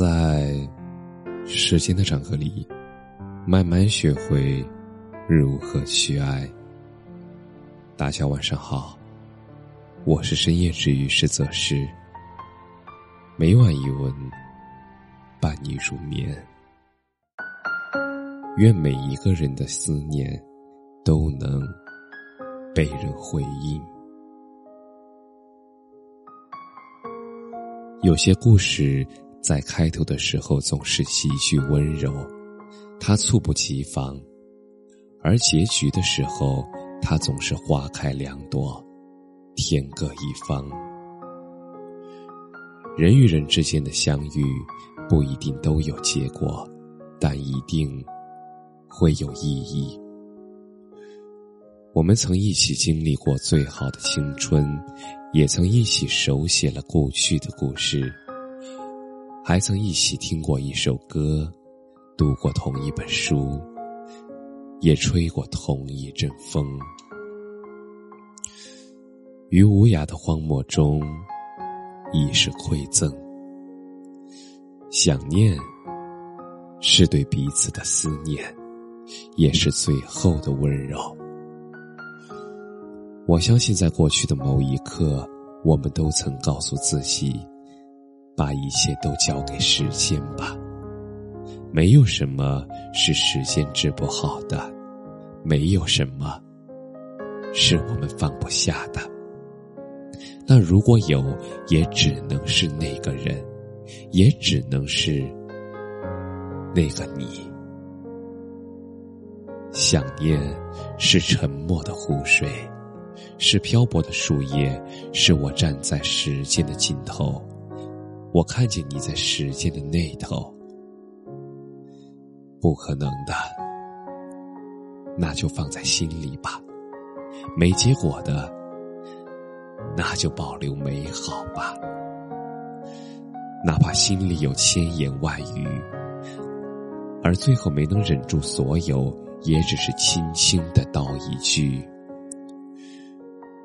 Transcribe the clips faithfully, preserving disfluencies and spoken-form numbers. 在时间的长河里，慢慢学会如何去爱。大家晚上好，我是深夜治愈师则诗，每晚一文伴你入眠。愿每一个人的思念都能被人回应。有些故事在开头的时候总是极具温柔，它猝不及防；而结局的时候，它总是花开两朵，天各一方。人与人之间的相遇不一定都有结果，但一定会有意义。我们曾一起经历过最好的青春，也曾一起手写了过去的故事，还曾一起听过一首歌，读过同一本书，也吹过同一阵风。于无涯的荒漠中，亦是馈赠。想念是对彼此的思念，也是最后的温柔。我相信在过去的某一刻，我们都曾告诉自己，把一切都交给时间吧，没有什么是时间治不好的，没有什么是我们放不下的。那如果有，也只能是那个人，也只能是那个你。想念是沉默的湖水，是漂泊的树叶，是我站在时间的尽头，我看见你在时间的那头。不可能的，那就放在心里吧；没结果的，那就保留美好吧。哪怕心里有千言万语，而最后没能忍住所有，也只是轻轻地道一句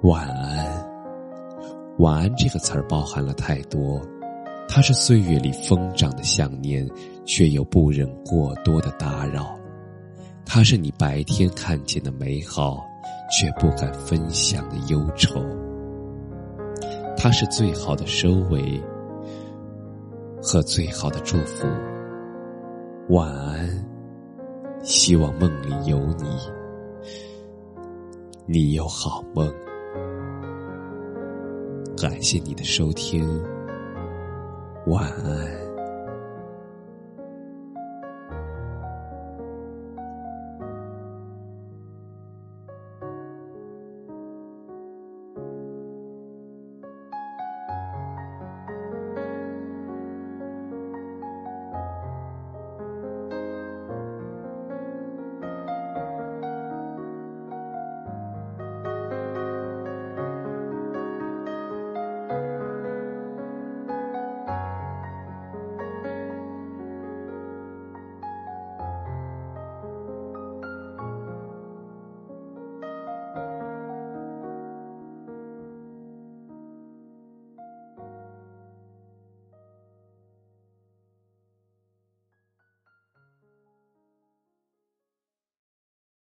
晚安。晚安这个词儿包含了太多，它是岁月里疯长的想念，却又不忍过多的打扰。它是你白天看见的美好，却不敢分享的忧愁。它是最好的收尾和最好的祝福。晚安，希望梦里有你，你有好梦。感谢你的收听，晚安。